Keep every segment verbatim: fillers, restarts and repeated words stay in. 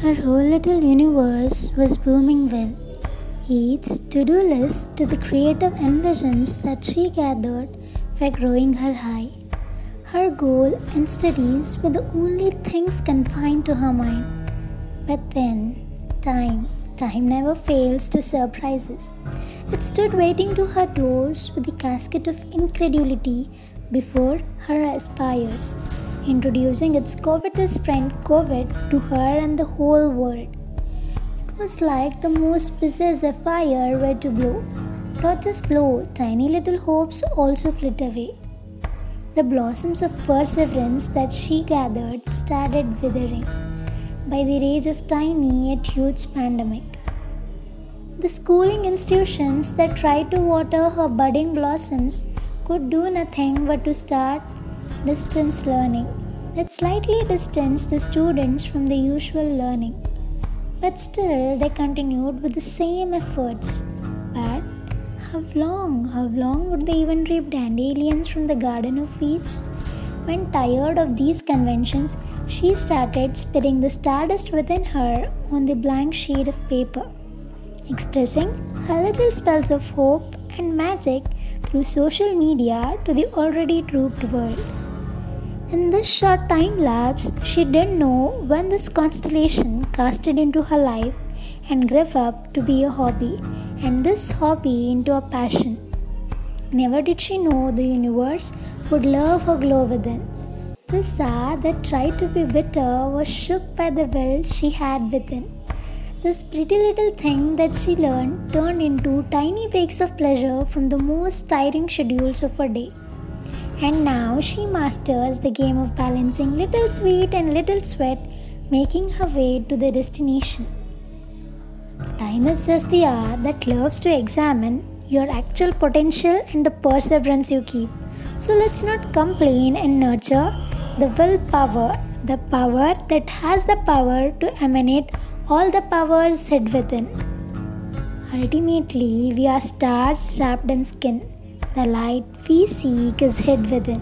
Her whole little universe was booming well. Each to-do list to the creative envisions that she gathered were growing her high. Her goal and studies were the only things confined to her mind. But then, time, time never fails to surprise us. It stood waiting to her doors with a casket of incredulity before her aspires, introducing its covetous friend Covid to her and the whole world. Was like the most possessive fire were to blow. Not just blow, tiny little hopes also flit away. The blossoms of perseverance that she gathered started withering by the rage of tiny yet huge pandemic. The schooling institutions that tried to water her budding blossoms could do nothing but to start distance learning that slightly distanced the students from the usual learning. But still, they continued with the same efforts. But how long, how long would they even reap dandelions from the Garden of Weeds? When tired of these conventions, she started spilling the stardust within her on the blank sheet of paper, expressing her little spells of hope and magic through social media to the already drooped world. In this short time lapse, she didn't know when this constellation casted into her life and grew up to be a hobby, and this hobby into a passion. Never did she know the universe would love her glow within. The Sa that tried to be bitter was shook by the will she had within. This pretty little thing that she learned turned into tiny breaks of pleasure from the most tiring schedules of her day. And now she masters the game of balancing little sweat and little sweat, making her way to the destination. Time is just the hour that loves to examine your actual potential and the perseverance you keep. So let's not complain and nurture the willpower, the power that has the power to emanate all the powers hid within. Ultimately, we are stars wrapped in skin. The light we seek is hid within.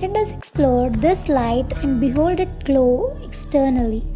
Let us explore this light and behold it glow externally.